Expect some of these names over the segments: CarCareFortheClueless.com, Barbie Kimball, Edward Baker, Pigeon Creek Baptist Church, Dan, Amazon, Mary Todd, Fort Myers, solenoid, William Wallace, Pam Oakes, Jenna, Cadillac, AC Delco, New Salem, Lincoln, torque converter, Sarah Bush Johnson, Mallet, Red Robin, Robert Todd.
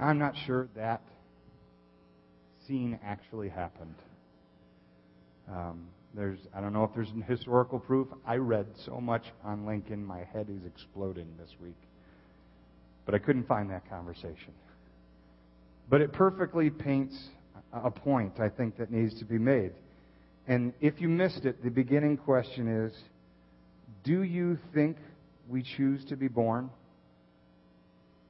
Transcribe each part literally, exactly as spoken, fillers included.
I'm not sure that scene actually happened. Um, there's, I don't know if there's historical proof. I read so much on Lincoln, my head is exploding this week. But I couldn't find that conversation. But it perfectly paints a point, I think, that needs to be made. And if you missed it, the beginning question is, do you think we choose to be born?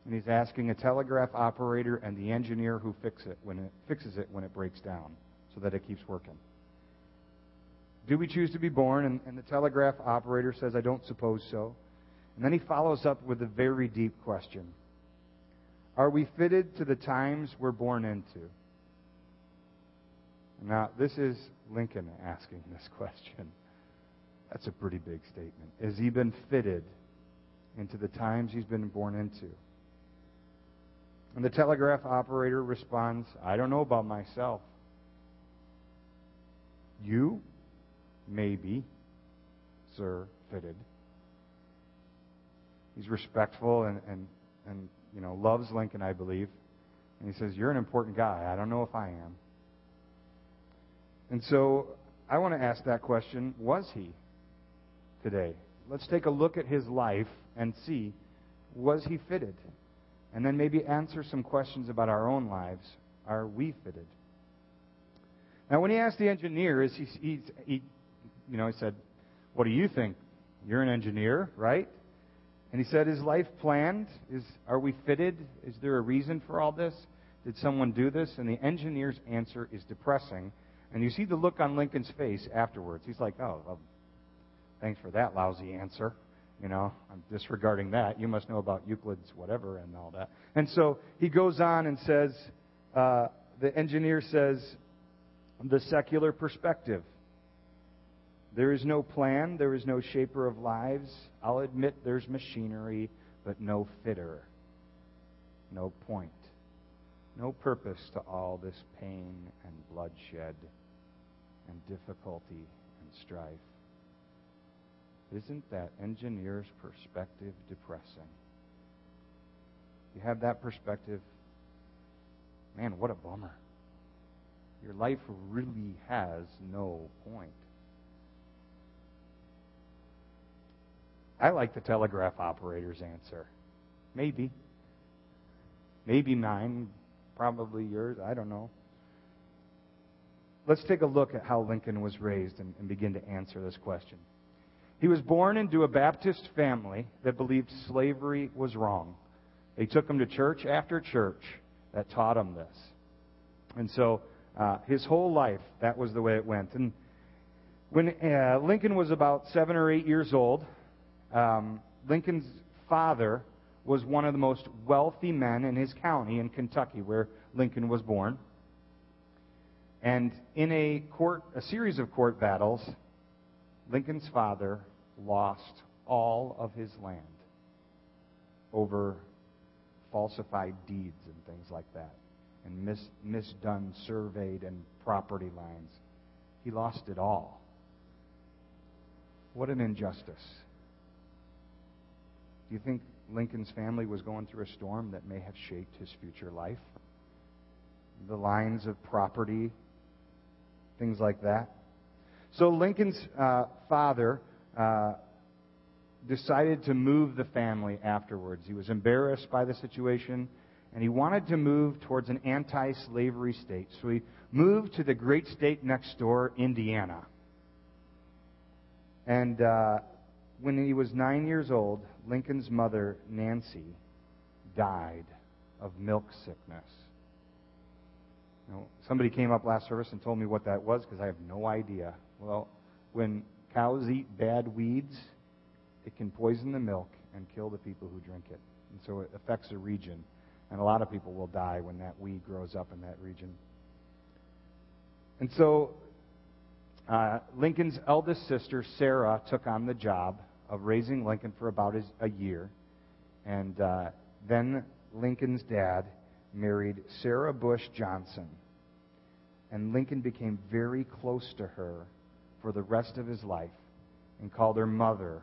And he's asking a telegraph operator and the engineer who fix it when it fixes it when it breaks down so that it keeps working. Do we choose to be born? And, and the telegraph operator says, I don't suppose so. And then he follows up with a very deep question. Are we fitted to the times we're born into? Now, this is Lincoln asking this question. That's a pretty big statement. Has he been fitted into the times he's been born into? And the telegraph operator responds, I don't know about myself. You may be, sir, fitted. He's respectful and, and, and you know, loves Lincoln, I believe. And he says, you're an important guy. I don't know if I am. And so I want to ask that question, was he today? Let's take a look at his life and see, was he fitted? And then maybe answer some questions about our own lives. Are we fitted? Now, when he asked the engineer, is he, he, he, you know, he said, what do you think? You're an engineer, right? And he said, is life planned? Is, are we fitted? Is there a reason for all this? Did someone do this? And the engineer's answer is depressing. And you see the look on Lincoln's face afterwards. He's like, oh, well, thanks for that lousy answer. You know, I'm disregarding that. You must know about Euclid's whatever and all that. And so he goes on and says, uh, the engineer says, the secular perspective. There is no plan. There is no shaper of lives. I'll admit there's machinery, but no fitter. No point. No purpose to all this pain and bloodshed and difficulty and strife. Isn't that engineer's perspective depressing? You have that perspective, man, what a bummer. Your life really has no point. I like the telegraph operator's answer. Maybe. Maybe mine, probably yours, I don't know. Let's take a look at how Lincoln was raised and, and begin to answer this question. He was born into a Baptist family that believed slavery was wrong. They took him to church after church that taught him this. And so uh, his whole life, that was the way it went. And when uh, Lincoln was about seven or eight years old, um, Lincoln's father was one of the most wealthy men in his county in Kentucky, where Lincoln was born. And in a court, a series of court battles, Lincoln's father lost all of his land over falsified deeds and things like that, and mis, misdone surveyed and property lines. He lost it all. What an injustice. Do you think Lincoln's family was going through a storm that may have shaped his future life? The lines of property, things like that. So Lincoln's uh, father uh, decided to move the family afterwards. He was embarrassed by the situation, and he wanted to move towards an anti-slavery state. So he moved to the great state next door, Indiana. And uh, when he was nine years old, Lincoln's mother, Nancy, died of milk sickness. Now, somebody came up last service and told me what that was because I have no idea. Well, when cows eat bad weeds, it can poison the milk and kill the people who drink it. And so it affects a region. And a lot of people will die when that weed grows up in that region. And so uh, Lincoln's eldest sister, Sarah, took on the job of raising Lincoln for about a year. And uh, then Lincoln's dad married Sarah Bush Johnson. And Lincoln became very close to her for the rest of his life and called her mother.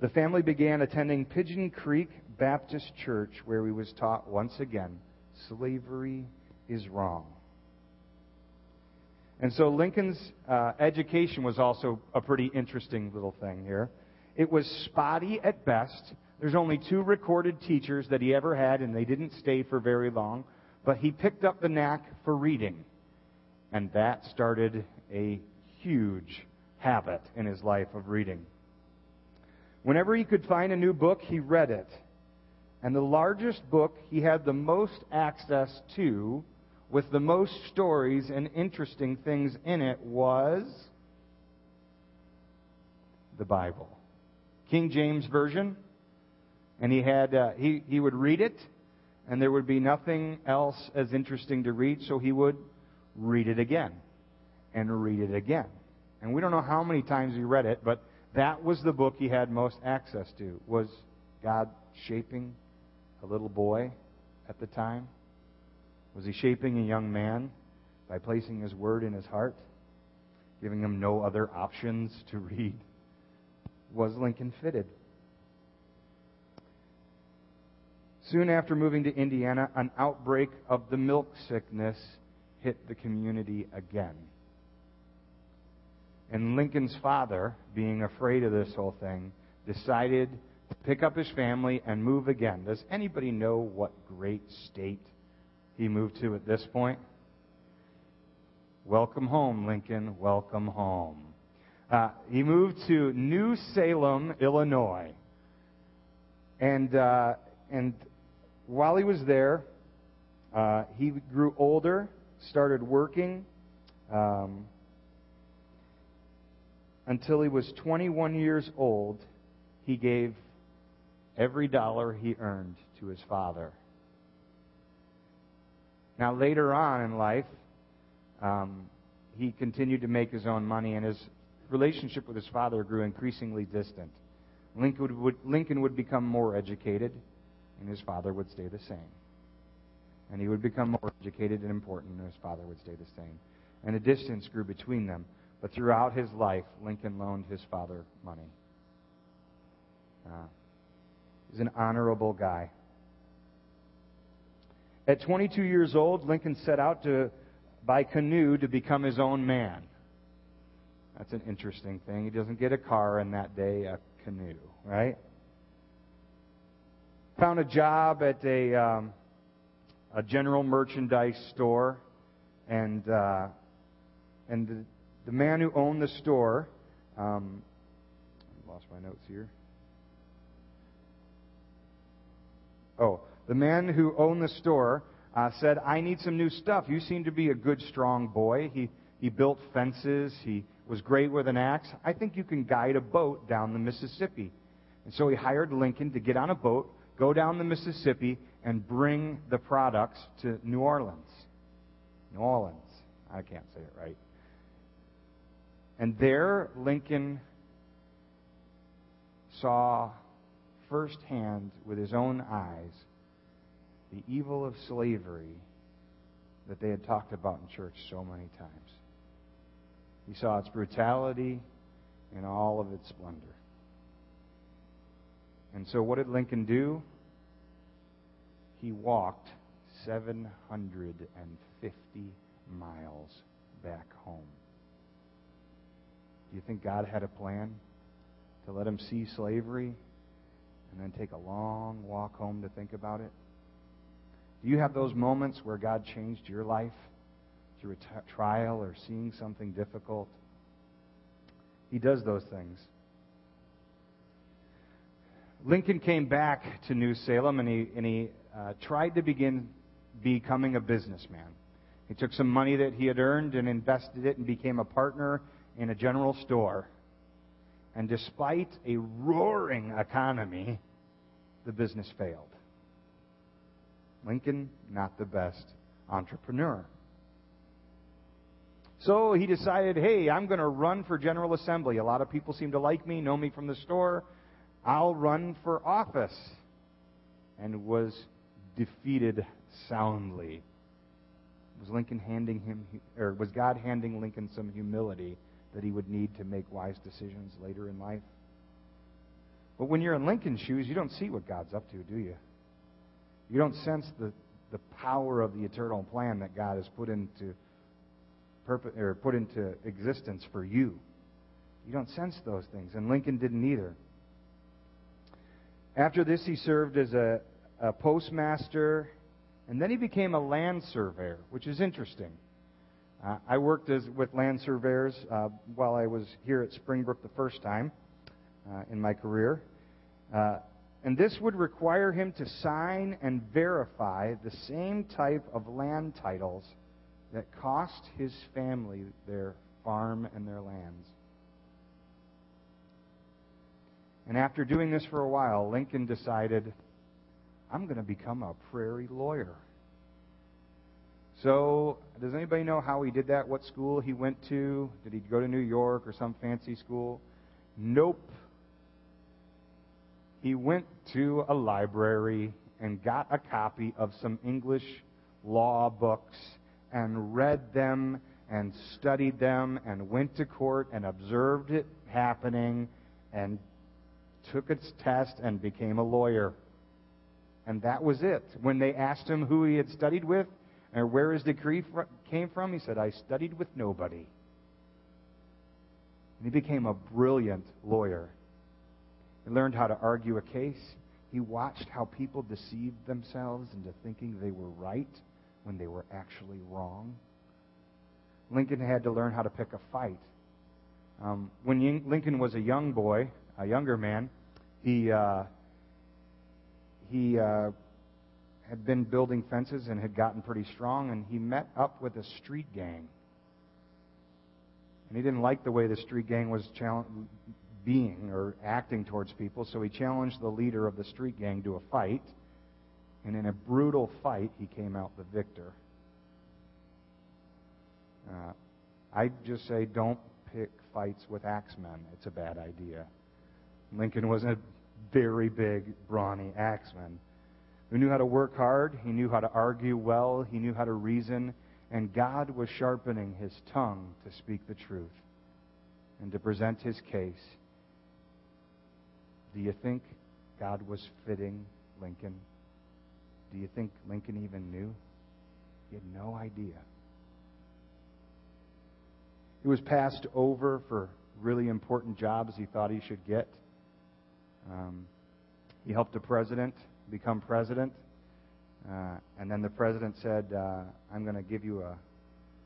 The family began attending Pigeon Creek Baptist Church, where he was taught once again, slavery is wrong. And so Lincoln's uh, education was also a pretty interesting little thing here. It was spotty at best. There's only two recorded teachers that he ever had, and they didn't stay for very long. But he picked up the knack for reading. And that started a huge habit in his life of reading. Whenever he could find a new book, he read it. And the largest book he had the most access to, with the most stories and interesting things in it, was the Bible. King James Version. And he had uh, he, he would read it, and there would be nothing else as interesting to read, so he would read it again and read it again. And we don't know how many times he read it, but that was the book he had most access to. Was God shaping a little boy at the time? Was he shaping a young man by placing his word in his heart, giving him no other options to read? Was Lincoln fitted? Soon after moving to Indiana, an outbreak of the milk sickness hit the community again. And Lincoln's father, being afraid of this whole thing, decided to pick up his family and move again. Does anybody know what great state he moved to at this point? Welcome home, Lincoln. Welcome home. Uh, he moved to New Salem, Illinois. And, uh, and while he was there, uh, he grew older, started working, um, until he was twenty-one years old. He gave every dollar he earned to his father. Now, later on in life, um, he continued to make his own money, and his relationship with his father grew increasingly distant. Lincoln would, Lincoln would become more educated, and his father would stay the same. And he would become more educated and important, and his father would stay the same. And a distance grew between them. But throughout his life, Lincoln loaned his father money. Uh, he's an honorable guy. At twenty-two years old, Lincoln set out to by canoe to become his own man. That's an interesting thing. He doesn't get a car in that day, a canoe, right? Found a job at a um, a general merchandise store, and uh, and the, the man who owned the store, um, I lost my notes here. Oh, the man who owned the store uh, said, "I need some new stuff. You seem to be a good, strong boy." He he built fences. He was great with an axe. "I think you can guide a boat down the Mississippi." And so he hired Lincoln to get on a boat, go down the Mississippi, and bring the products to New Orleans. New Orleans. I can't say it right. And there, Lincoln saw firsthand with his own eyes the evil of slavery that they had talked about in church so many times. He saw its brutality in all of its splendor. And so what did Lincoln do? He walked seven hundred fifty miles back home. Do you think God had a plan to let him see slavery and then take a long walk home to think about it? Do you have those moments where God changed your life through a t- trial or seeing something difficult? He does those things. Lincoln came back to New Salem, and he, and he uh, tried to begin becoming a businessman. He took some money that he had earned and invested it and became a partner in a general store. And despite a roaring economy, the business failed. Lincoln, not the best entrepreneur. So he decided, hey, I'm going to run for General Assembly. A lot of people seem to like me, know me from the store. I'll run for office. And was defeated soundly. Was Lincoln handing him, or was God handing Lincoln some humility that he would need to make wise decisions later in life? But when you're in Lincoln's shoes, you don't see what God's up to, do you? You don't sense the, the power of the eternal plan that God has put into purpose or put into existence for you. You don't sense those things, and Lincoln didn't either. After this, he served as a, a postmaster, and then he became a land surveyor, which is interesting. Uh, I worked as, with land surveyors uh, while I was here at Springbrook the first time uh, in my career. Uh, and this would require him to sign and verify the same type of land titles that cost his family their farm and their lands. And after doing this for a while, Lincoln decided, I'm going to become a prairie lawyer. So, does anybody know how he did that? What school he went to? Did he go to New York or some fancy school? Nope. He went to a library and got a copy of some English law books and read them and studied them and went to court and observed it happening and took its test and became a lawyer. And that was it. When they asked him who he had studied with, and where his degree fr- came from, he said, I studied with nobody. And he became a brilliant lawyer. He learned how to argue a case. He watched how people deceived themselves into thinking they were right when they were actually wrong. Lincoln had to learn how to pick a fight. Um, when y- Lincoln was a young boy, a younger man, he... Uh, he uh, had been building fences and had gotten pretty strong, and he met up with a street gang. And he didn't like the way the street gang was being or acting towards people, so he challenged the leader of the street gang to a fight, and in a brutal fight, he came out the victor. Uh, I just say don't pick fights with axemen. It's a bad idea. Lincoln was a very big, brawny axeman who knew how to work hard, he knew how to argue well, he knew how to reason, and God was sharpening his tongue to speak the truth and to present his case. Do you think God was fitting Lincoln? Do you think Lincoln even knew? He had no idea. He was passed over for really important jobs he thought he should get. Um, he helped the president become president, uh, and then the president said, uh, I'm going to give you a,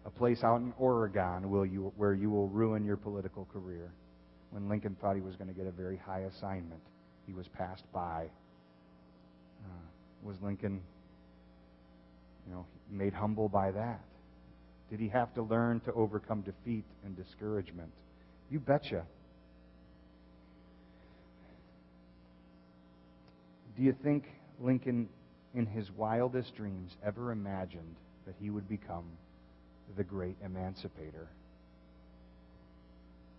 a place out in Oregon will you, where you will ruin your political career. When Lincoln thought he was going to get a very high assignment, he was passed by. Uh, was Lincoln, you know, made humble by that? Did he have to learn to overcome defeat and discouragement? You betcha. Do you think Lincoln, in his wildest dreams, ever imagined that he would become the great emancipator?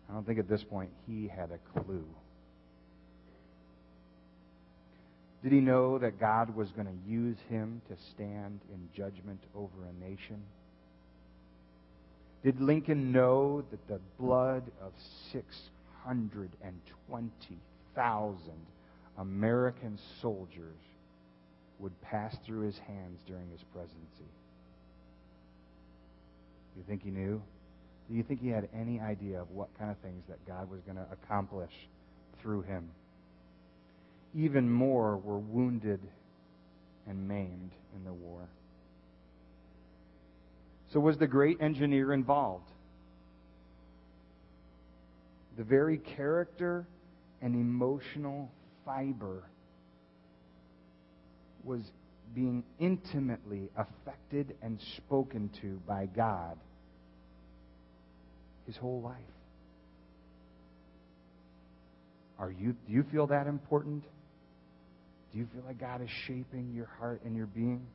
I don't think at this point he had a clue. Did he know that God was going to use him to stand in judgment over a nation? Did Lincoln know that the blood of six hundred twenty thousand American soldiers would pass through his hands during his presidency? Do you think he knew? Do you think he had any idea of what kind of things that God was going to accomplish through him? Even more were wounded and maimed in the war. So was the great engineer involved? The very character and emotional fiber was being intimately affected and spoken to by God his whole life. Are you, do you feel that important? Do you feel like God is shaping your heart and your being?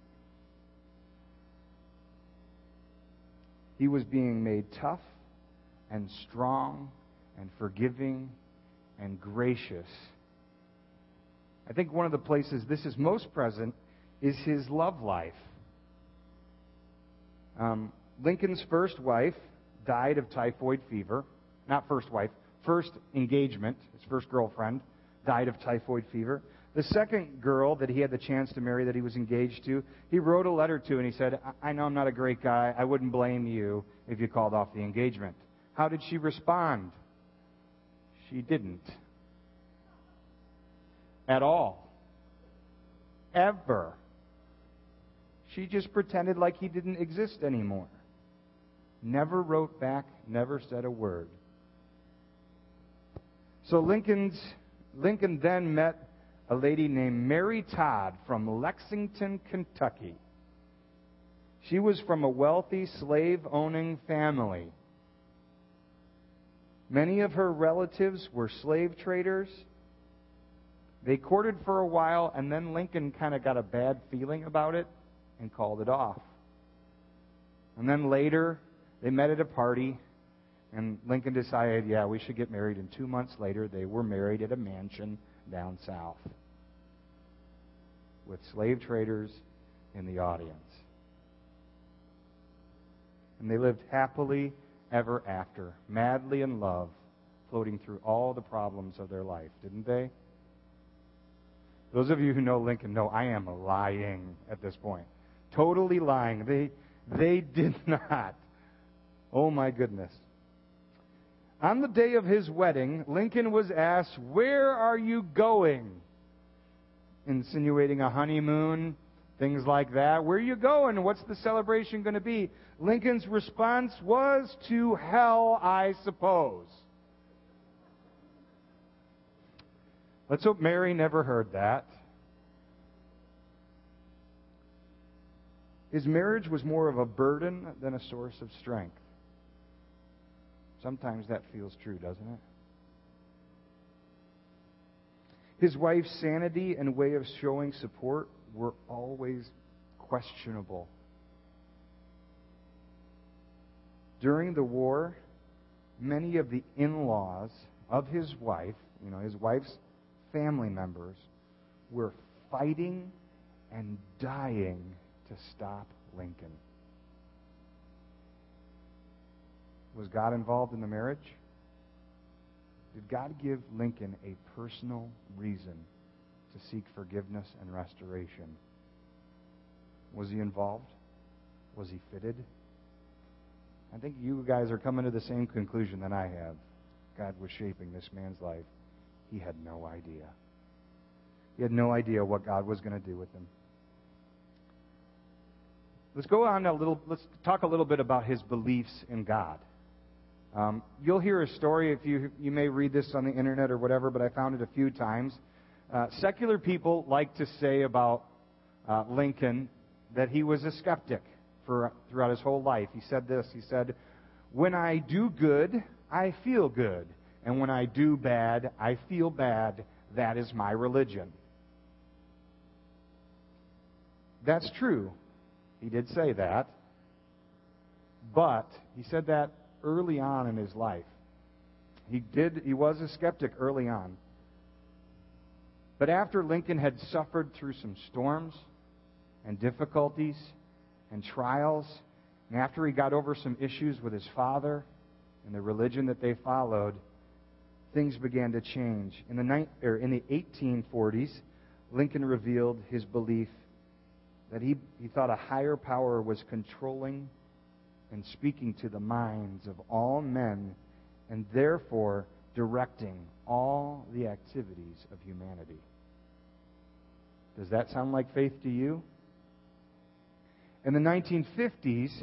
He was being made tough and strong and forgiving and gracious. I think one of the places this is most present is his love life. Um, Lincoln's first wife died of typhoid fever. Not first wife, first engagement, his first girlfriend, died of typhoid fever. The second girl that he had the chance to marry that he was engaged to, he wrote a letter to, and he said, I know I'm not a great guy. I wouldn't blame you if you called off the engagement. How did she respond? She didn't. At all. Ever. She just pretended like he didn't exist anymore. Never wrote back, never said a word. So Lincoln's, Lincoln then met a lady named Mary Todd from Lexington, Kentucky. She was from a wealthy, slave-owning family. Many of her relatives were slave traders. They courted for a while, and then Lincoln kind of got a bad feeling about it and called it off. And then later, they met at a party, and Lincoln decided, yeah, we should get married. And two months later, they were married at a mansion down south with slave traders in the audience. And they lived happily ever after, madly in love, floating through all the problems of their life, didn't they? Those of you who know Lincoln know I am lying at this point. Totally lying. They, they did not. Oh, my goodness. On the day of his wedding, Lincoln was asked, "Where are you going?" Insinuating a honeymoon, things like that. Where are you going? What's the celebration going to be? Lincoln's response was, "To hell, I suppose." Let's hope Mary never heard that. His marriage was more of a burden than a source of strength. Sometimes that feels true, doesn't it? His wife's sanity and way of showing support were always questionable. During the war, many of the in-laws of his wife, you know, his wife's family members, were fighting and dying to stop Lincoln. Was God involved in the marriage? Did God give Lincoln a personal reason to seek forgiveness and restoration? Was he involved? Was he fitted? I think you guys are coming to the same conclusion that I have. God was shaping this man's life. He had no idea. He had no idea what God was going to do with him. Let's go on a little, let's talk a little bit about his beliefs in God. Um, you'll hear a story, if you you may read this on the internet or whatever, but I found it a few times. Uh, secular people like to say about uh, Lincoln that he was a skeptic for throughout his whole life. He said this, he said, "When I do good, I feel good, and when I do bad, I feel bad. That is my religion." That's true. He did say that, but he said that early on in his life. He did. He was a skeptic early on. But after Lincoln had suffered through some storms and difficulties and trials, and after he got over some issues with his father and the religion that they followed, things began to change. In the, ni- or in the eighteen forties, Lincoln revealed his belief that he, he thought a higher power was controlling and speaking to the minds of all men, and therefore directing all the activities of humanity. Does that sound like faith to you? In the nineteen fifties,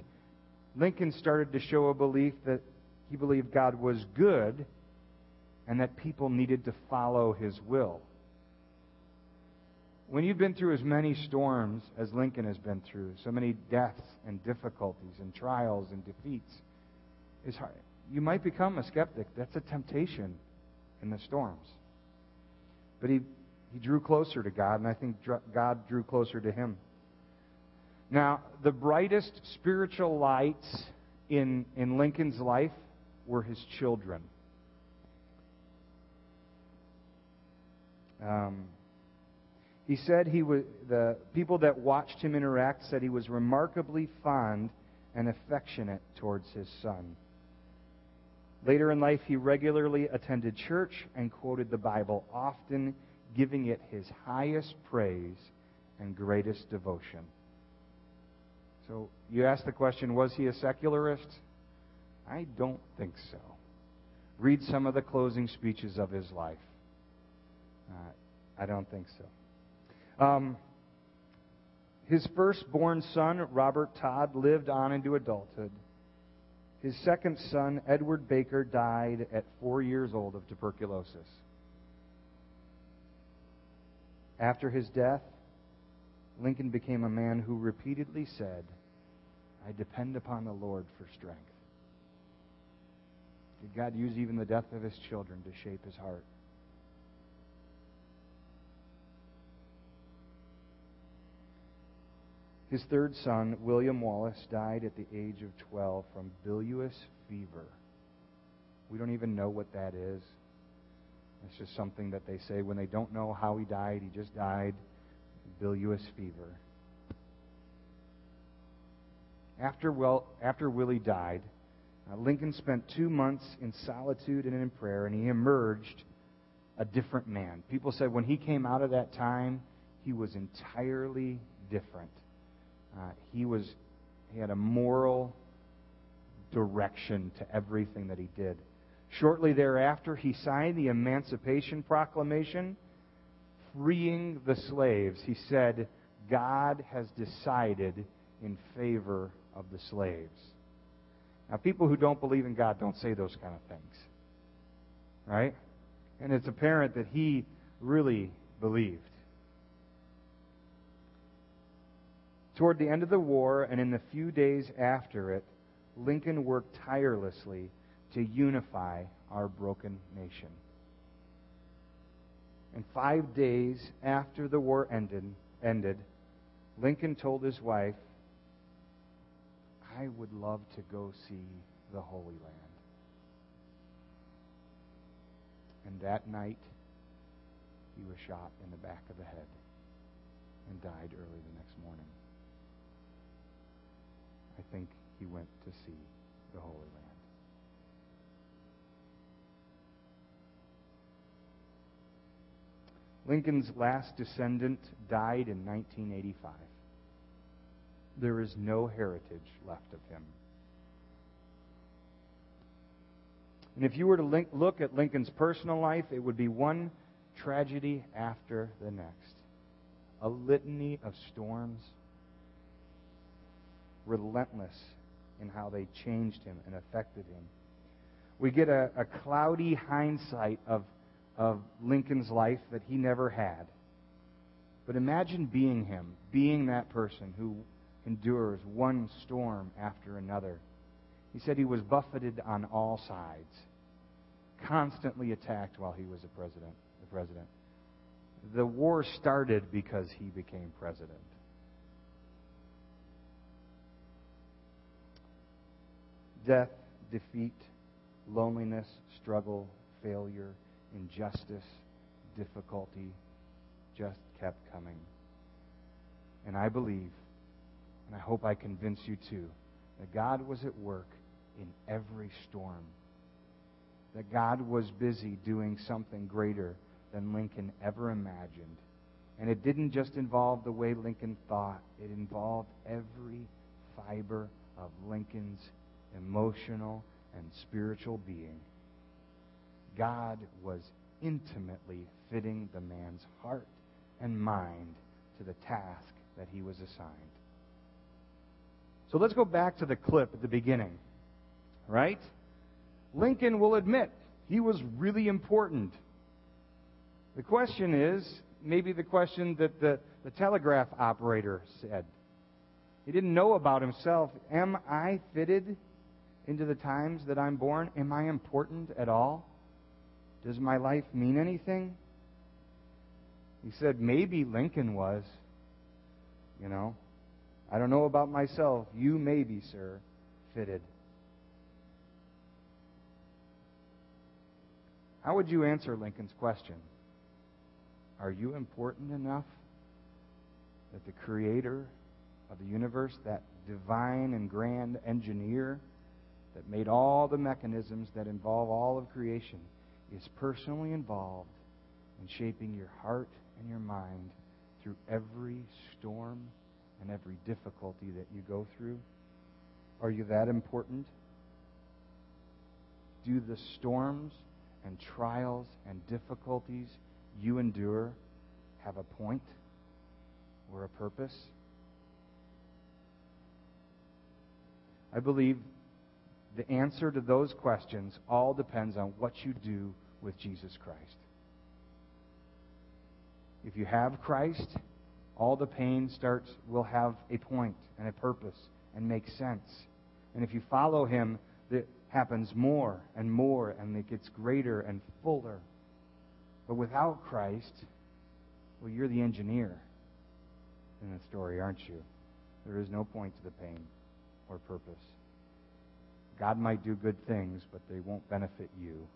Lincoln started to show a belief that he believed God was good and that people needed to follow his will. When you've been through as many storms as Lincoln has been through, so many deaths and difficulties and trials and defeats, it's hard. You might become a skeptic. That's a temptation in the storms. But he, he drew closer to God, and I think God drew closer to him. Now, the brightest spiritual lights in, in Lincoln's life were his children. Um... He said he was, the people that watched him interact said he was remarkably fond and affectionate towards his son. Later in life, he regularly attended church and quoted the Bible often, giving it his highest praise and greatest devotion. So you ask the question, was he a secularist? I don't think so. Read some of the closing speeches of his life. Uh, I don't think so. Um, his firstborn son, Robert Todd, lived on into adulthood. His second son, Edward Baker, died at four years old of tuberculosis. After his death, Lincoln became a man who repeatedly said, "I depend upon the Lord for strength." Did God use even the death of his children to shape his heart? His third son, William Wallace, died at the age of twelve from bilious fever. We don't even know what that is. It's just something that they say when they don't know how he died. He just died. Bilious fever. After, well, after Willie died, uh, Lincoln spent two months in solitude and in prayer, and he emerged a different man. People said when he came out of that time, he was entirely different. Uh, he was, he had a moral direction to everything that he did. Shortly thereafter, he signed the Emancipation Proclamation, freeing the slaves. He said, "God has decided in favor of the slaves." Now, people who don't believe in God don't say those kind of things, right? And it's apparent that he really believed. Toward the end of the war and in the few days after it, Lincoln worked tirelessly to unify our broken nation. And five days after the war ended, ended, Lincoln told his wife, "I would love to go see the Holy Land." And that night, he was shot in the back of the head and died early the next morning. I think he went to see the Holy Land. Lincoln's last descendant died in nineteen eighty-five. There is no heritage left of him. And if you were to link, look at Lincoln's personal life, it would be one tragedy after the next. A litany of storms, relentless in how they changed him and affected him. We get a, a cloudy hindsight of of Lincoln's life that he never had. But imagine being him, being that person who endures one storm after another. He said he was buffeted on all sides, constantly attacked while he was a president. The president. The war started because he became president. Death, defeat, loneliness, struggle, failure, injustice, difficulty, just kept coming. And I believe, and I hope I convince you too, that God was at work in every storm. That God was busy doing something greater than Lincoln ever imagined. And it didn't just involve the way Lincoln thought. It involved every fiber of Lincoln's emotional and spiritual being. God was intimately fitting the man's heart and mind to the task that he was assigned. So let's go back to the clip at the beginning, right? Lincoln will admit he was really important. The question is, maybe the question that the, the telegraph operator said. He didn't know about himself. Am I fitted into the times that I'm born? Am I important at all? Does my life mean anything? He said, maybe Lincoln was. You know, I don't know about myself. You may be, sir, fitted. How would you answer Lincoln's question? Are you important enough that the creator of the universe, that divine and grand engineer that made all the mechanisms that involve all of creation, is personally involved in shaping your heart and your mind through every storm and every difficulty that you go through? Are you that important? Do the storms and trials and difficulties you endure have a point or a purpose? I believe the answer to those questions all depends on what you do with Jesus Christ. If you have Christ, all the pain starts will have a point and a purpose and make sense. And if you follow Him, it happens more and more, and it gets greater and fuller. But without Christ, well, you're the engineer in the story, aren't you? There is no point to the pain or purpose. God might do good things, but they won't benefit you.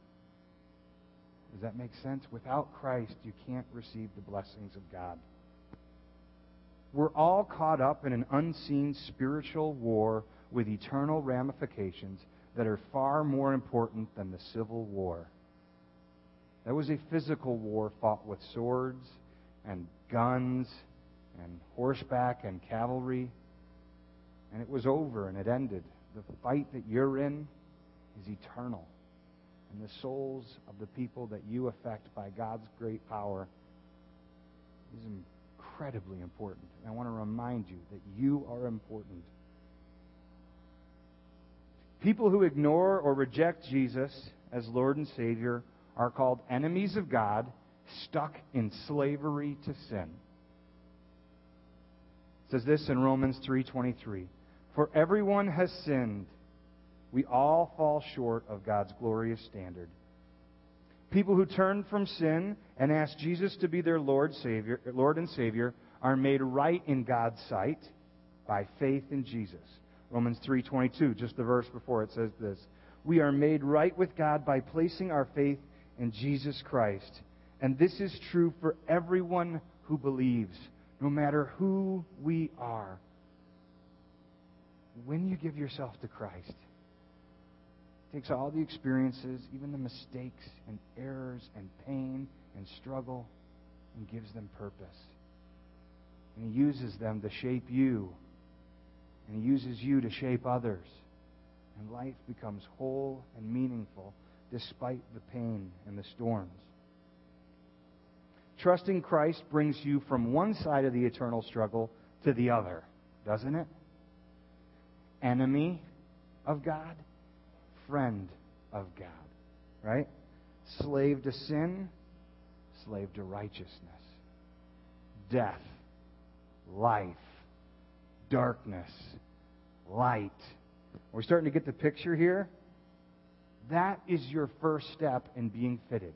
Does that make sense? Without Christ, you can't receive the blessings of God. We're all caught up in an unseen spiritual war with eternal ramifications that are far more important than the Civil War. That was a physical war fought with swords and guns and horseback and cavalry. And it was over and it ended. The fight that you're in is eternal. And the souls of the people that you affect by God's great power is incredibly important. And I want to remind you that you are important. People who ignore or reject Jesus as Lord and Savior are called enemies of God, stuck in slavery to sin. It says this in Romans three twenty-three. For everyone has sinned. We all fall short of God's glorious standard. People who turn from sin and ask Jesus to be their Lord, Savior, Lord and Savior are made right in God's sight by faith in Jesus. Romans three twenty-two, just the verse before it, says this. We are made right with God by placing our faith in Jesus Christ. And this is true for everyone who believes, no matter who we are. When you give yourself to Christ, it takes all the experiences, even the mistakes and errors and pain and struggle, and gives them purpose. And He uses them to shape you. And He uses you to shape others. And life becomes whole and meaningful despite the pain and the storms. Trusting Christ brings you from one side of the eternal struggle to the other, doesn't it? Enemy of God, friend of God, right? Slave to sin, slave to righteousness. Death, life, darkness, light. We're starting to get the picture here. That is your first step in being fitted.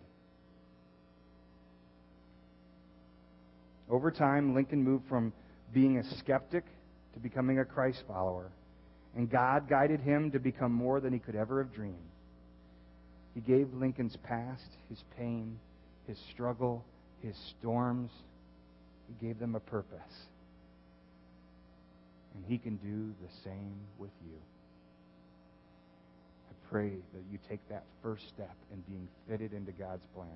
Over time, Lincoln moved from being a skeptic to becoming a Christ follower. And God guided him to become more than he could ever have dreamed. He gave Lincoln's past, his pain, his struggle, his storms, He gave them a purpose. And He can do the same with you. I pray that you take that first step in being fitted into God's plan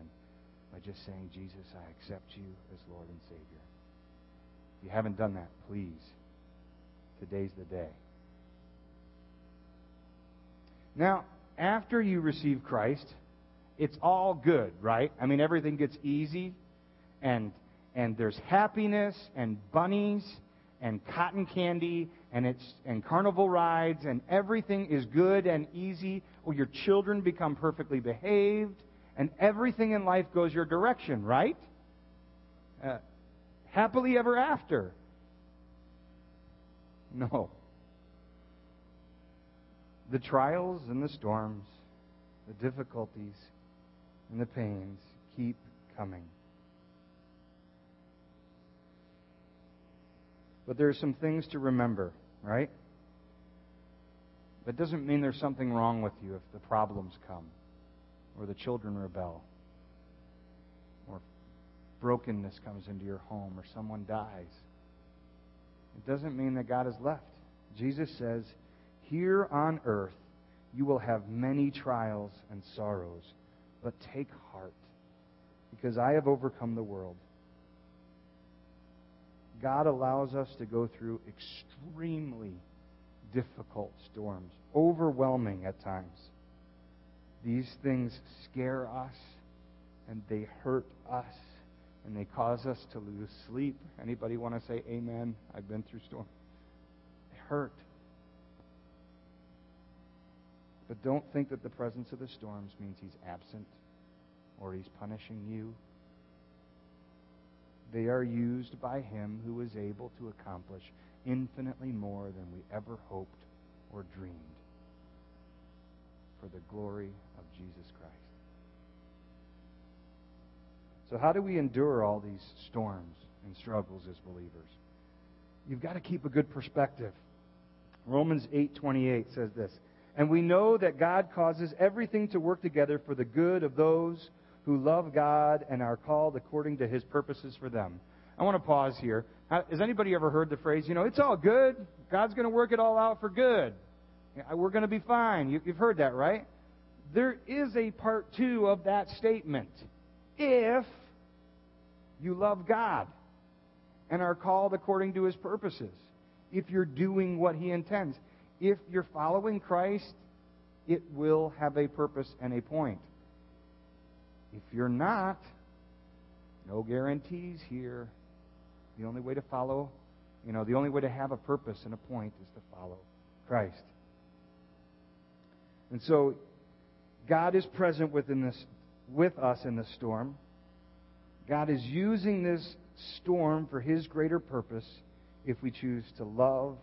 by just saying, Jesus, I accept you as Lord and Savior. If you haven't done that, please, today's the day. Now, after you receive Christ, it's all good, right? I mean, everything gets easy, and and there's happiness and bunnies and cotton candy, and it's and carnival rides, and everything is good and easy, or your children become perfectly behaved, and everything in life goes your direction, right? Uh, happily ever after. No. The trials and the storms, the difficulties and the pains keep coming. But there are some things to remember, right? That doesn't mean there's something wrong with you if the problems come, or the children rebel, or brokenness comes into your home, or someone dies. It doesn't mean that God is left. Jesus says, here on earth, you will have many trials and sorrows, but take heart, because I have overcome the world. God allows us to go through extremely difficult storms, overwhelming at times. These things scare us, and they hurt us, and they cause us to lose sleep. Anybody want to say amen? I've been through storms. They hurt. But don't think that the presence of the storms means he's absent or he's punishing you. They are used by him who is able to accomplish infinitely more than we ever hoped or dreamed, for the glory of Jesus Christ. So how do we endure all these storms and struggles as believers? You've got to keep a good perspective. Romans eight twenty-eight says this, "And we know that God causes everything to work together for the good of those who love God and are called according to his purposes for them." I want to pause here. Has anybody ever heard the phrase, you know, it's all good. God's going to work it all out for good. We're going to be fine. You've heard that, right? There is a part two of that statement. If you love God and are called according to his purposes, if you're doing what he intends, if you're following Christ, it will have a purpose and a point. If you're not, no guarantees here. The only way to follow, you know, the only way to have a purpose and a point is to follow Christ. And so God is present within this, with us in the storm. God is using this storm for his greater purpose if we choose to love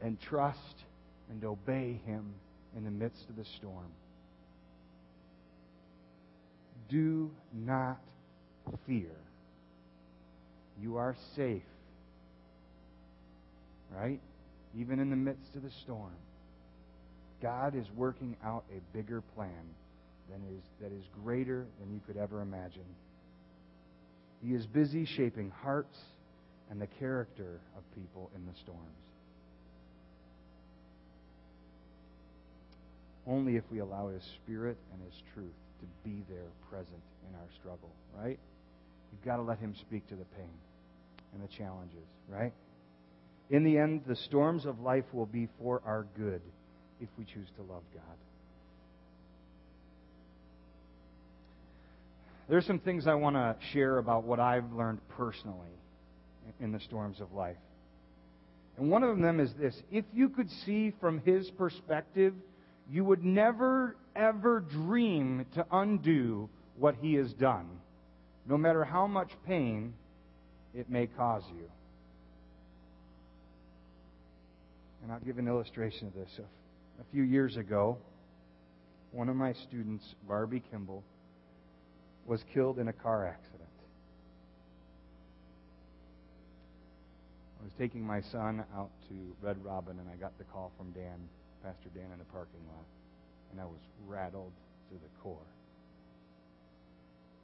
and trust and obey him in the midst of the storm. Do not fear. You are safe, right? Even in the midst of the storm, God is working out a bigger plan than is, that is greater than you could ever imagine. He is busy shaping hearts and the character of people in the storms. Only if we allow his Spirit and his truth to be there present in our struggle, right? You've got to let him speak to the pain and the challenges, right? In the end, the storms of life will be for our good if we choose to love God. There's some things I want to share about what I've learned personally in the storms of life. And one of them is this. If you could see from his perspective, you would never, ever dream to undo what he has done, no matter how much pain it may cause you. And I'll give an illustration of this. A few years ago, one of my students, Barbie Kimball, was killed in a car accident. I was taking my son out to Red Robin, and I got the call from Dan, Pastor Dan, in the parking lot, and I was rattled to the core.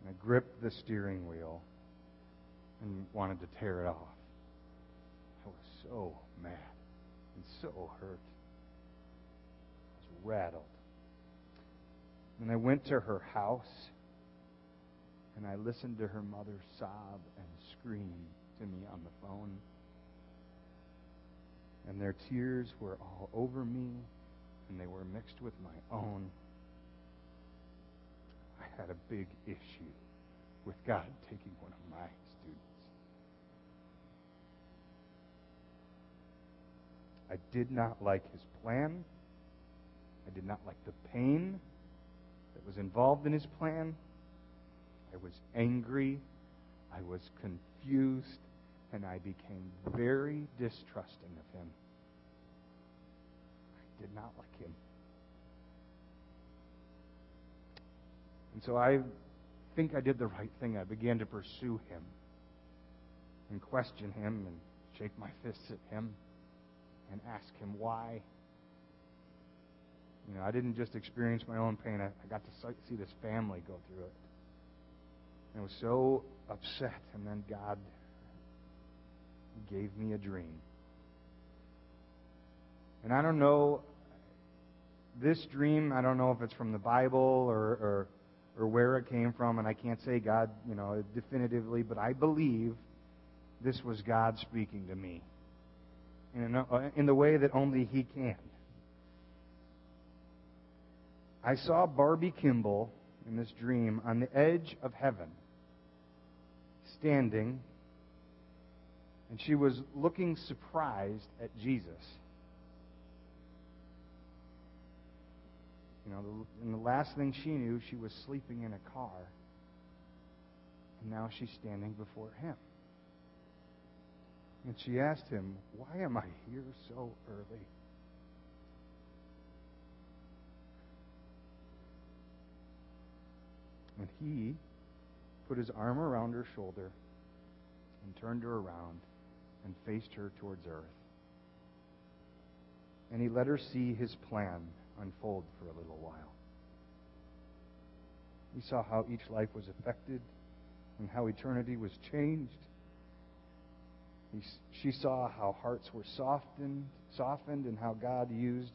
And I gripped the steering wheel and wanted to tear it off. I was so mad and so hurt. I was rattled. And I went to her house, and I listened to her mother sob and scream to me on the phone. And their tears were all over me, and they were mixed with my own. I had a big issue with God taking one of my students. I did not like his plan. I did not like the pain that was involved in his plan. I was angry, I was confused, and I became very distrusting of him. I did not like him. And so I think I did the right thing. I began to pursue him and question him and shake my fists at him and ask him why. You know, I didn't just experience my own pain. I, I got to see this family go through it. I was so upset, and then God gave me a dream. And I don't know this dream, I don't know if it's from the Bible or, or or where it came from, and I can't say God, you know, definitively, but I believe this was God speaking to me in, a, in the way that only He can. I saw Barbie Kimball in this dream on the edge of heaven, standing, and she was looking surprised at Jesus. You know, and the last thing she knew, she was sleeping in a car. And now she's standing before Him. And she asked Him, "Why am I here so early?" And He put His arm around her shoulder and turned her around and faced her towards earth. And He let her see His plan unfold for a little while. He saw how each life was affected and how eternity was changed. He, she saw how hearts were softened, softened and how God used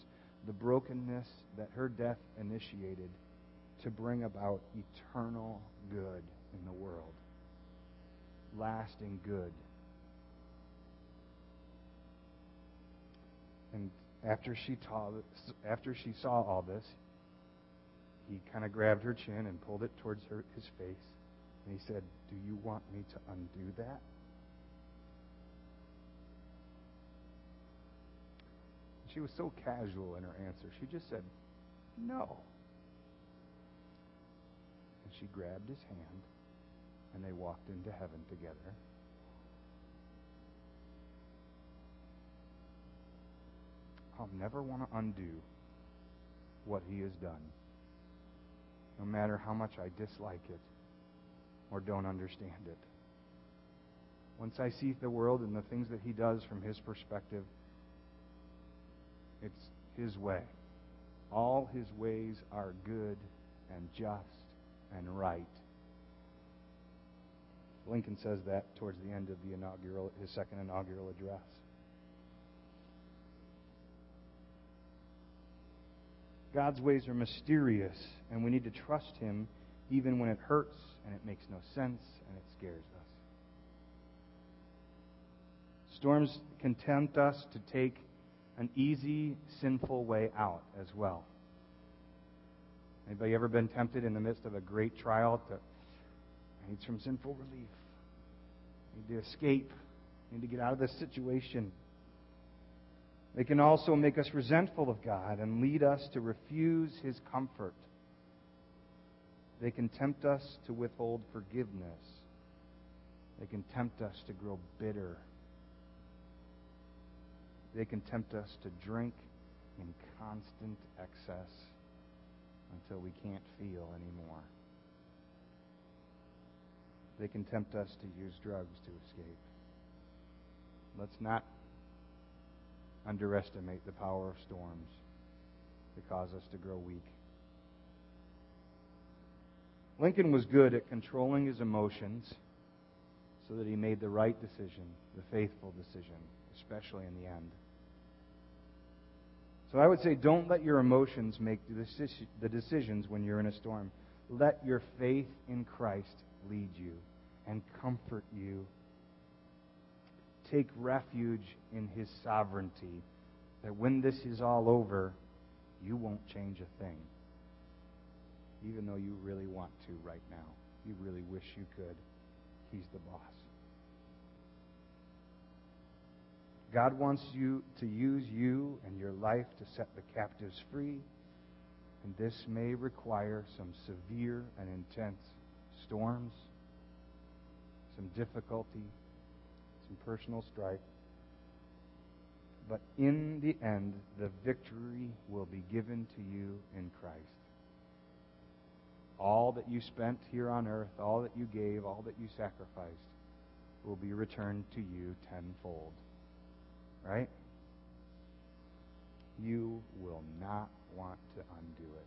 the brokenness that her death initiated to bring about eternal good in the world. Lasting good. And after she, ta- after she saw all this, He kind of grabbed her chin and pulled it towards her, His face. And He said, "Do you want me to undo that?" She was so casual in her answer. She just said, "No." And she grabbed His hand, and they walked into heaven together. I'll never want to undo what He has done, no matter how much I dislike it or don't understand it. Once I see the world and the things that He does from His perspective, it's His way. All His ways are good and just and right. Lincoln says that towards the end of the inaugural, his second inaugural address. God's ways are mysterious, and we need to trust Him even when it hurts and it makes no sense and it scares us. Storms can tempt us to take an easy, sinful way out as well. Anybody ever been tempted in the midst of a great trial to I need some sinful relief? I need to escape. I need to get out of this situation. They can also make us resentful of God and lead us to refuse His comfort. They can tempt us to withhold forgiveness. They can tempt us to grow bitter. They can tempt us to drink in constant excess until we can't feel anymore. They can tempt us to use drugs to escape. Let's not underestimate the power of storms to cause us to grow weak. Lincoln was good at controlling his emotions so that he made the right decision, the faithful decision, especially in the end. So I would say, don't let your emotions make the decisions when you're in a storm. Let your faith in Christ lead you and comfort you. Take refuge in His sovereignty, that when this is all over, you won't change a thing, even though you really want to right now. You really wish you could. He's the boss. God wants you to use you and your life to set the captives free, and this may require some severe and intense storms, some difficulty, some personal strife. But in the end, the victory will be given to you in Christ. All that you spent here on earth, all that you gave, all that you sacrificed, will be returned to you tenfold. Right? You will not want to undo it.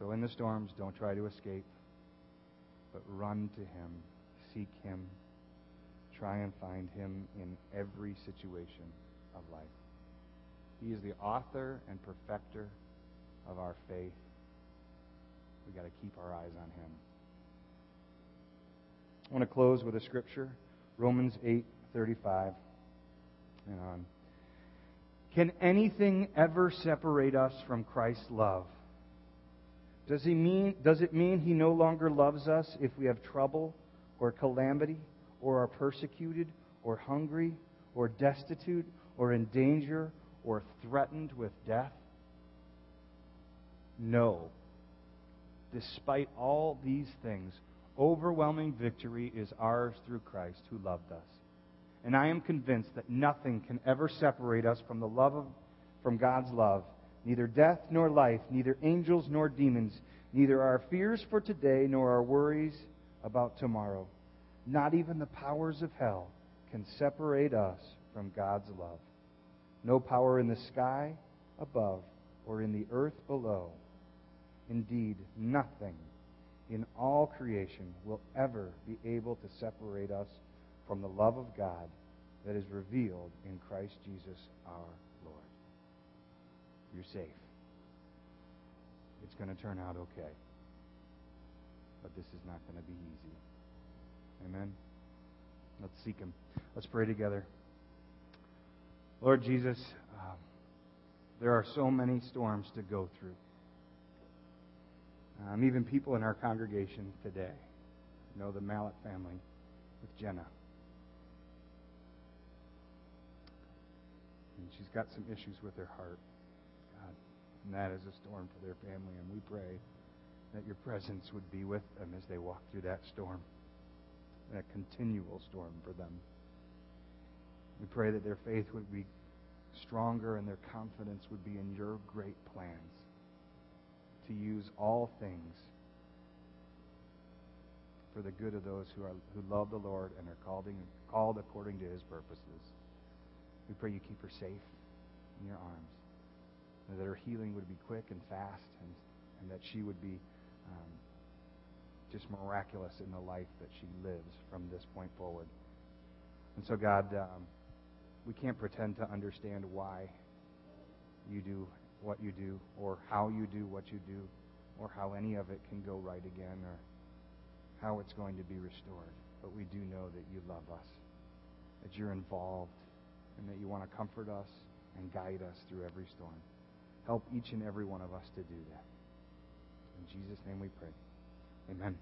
So in the storms, don't try to escape, but run to Him, seek Him, try and find Him in every situation of life. He is the author and perfecter of our faith. We got to keep our eyes on Him. I want to close with a scripture, Romans eight thirty-five and on. Can anything ever separate us from Christ's love? Does he mean? Does it mean He no longer loves us if we have trouble or calamity or are persecuted or hungry or destitute or in danger or threatened with death? No. Despite all these things, overwhelming victory is ours through Christ who loved us. And I am convinced that nothing can ever separate us from the love of, from God's love. Neither death nor life, neither angels nor demons, neither our fears for today nor our worries about tomorrow. Not even the powers of hell can separate us from God's love. No power in the sky above or in the earth below. Indeed, nothing in all creation will ever be able to separate us from the love of God that is revealed in Christ Jesus our Lord. You're safe. It's going to turn out okay. But this is not going to be easy. Amen? Let's seek Him. Let's pray together. Lord Jesus, um, there are so many storms to go through. Um, even people in our congregation today, you know, the Mallet family with Jenna. And she's got some issues with her heart. God, and that is a storm for their family. And we pray that Your presence would be with them as they walk through that storm, that continual storm for them. We pray that their faith would be stronger and their confidence would be in Your great plans to use all things for the good of those who are who love the Lord and are called, called according to His purposes. We pray You keep her safe in Your arms, and that her healing would be quick and fast, and, and that she would be um, just miraculous in the life that she lives from this point forward. And so, God, um, we can't pretend to understand why You do what You do, or how You do what You do, or how any of it can go right again, or how it's going to be restored. But we do know that You love us, that You're involved, and that You want to comfort us and guide us through every storm. Help each and every one of us to do that. In Jesus' name we pray. Amen.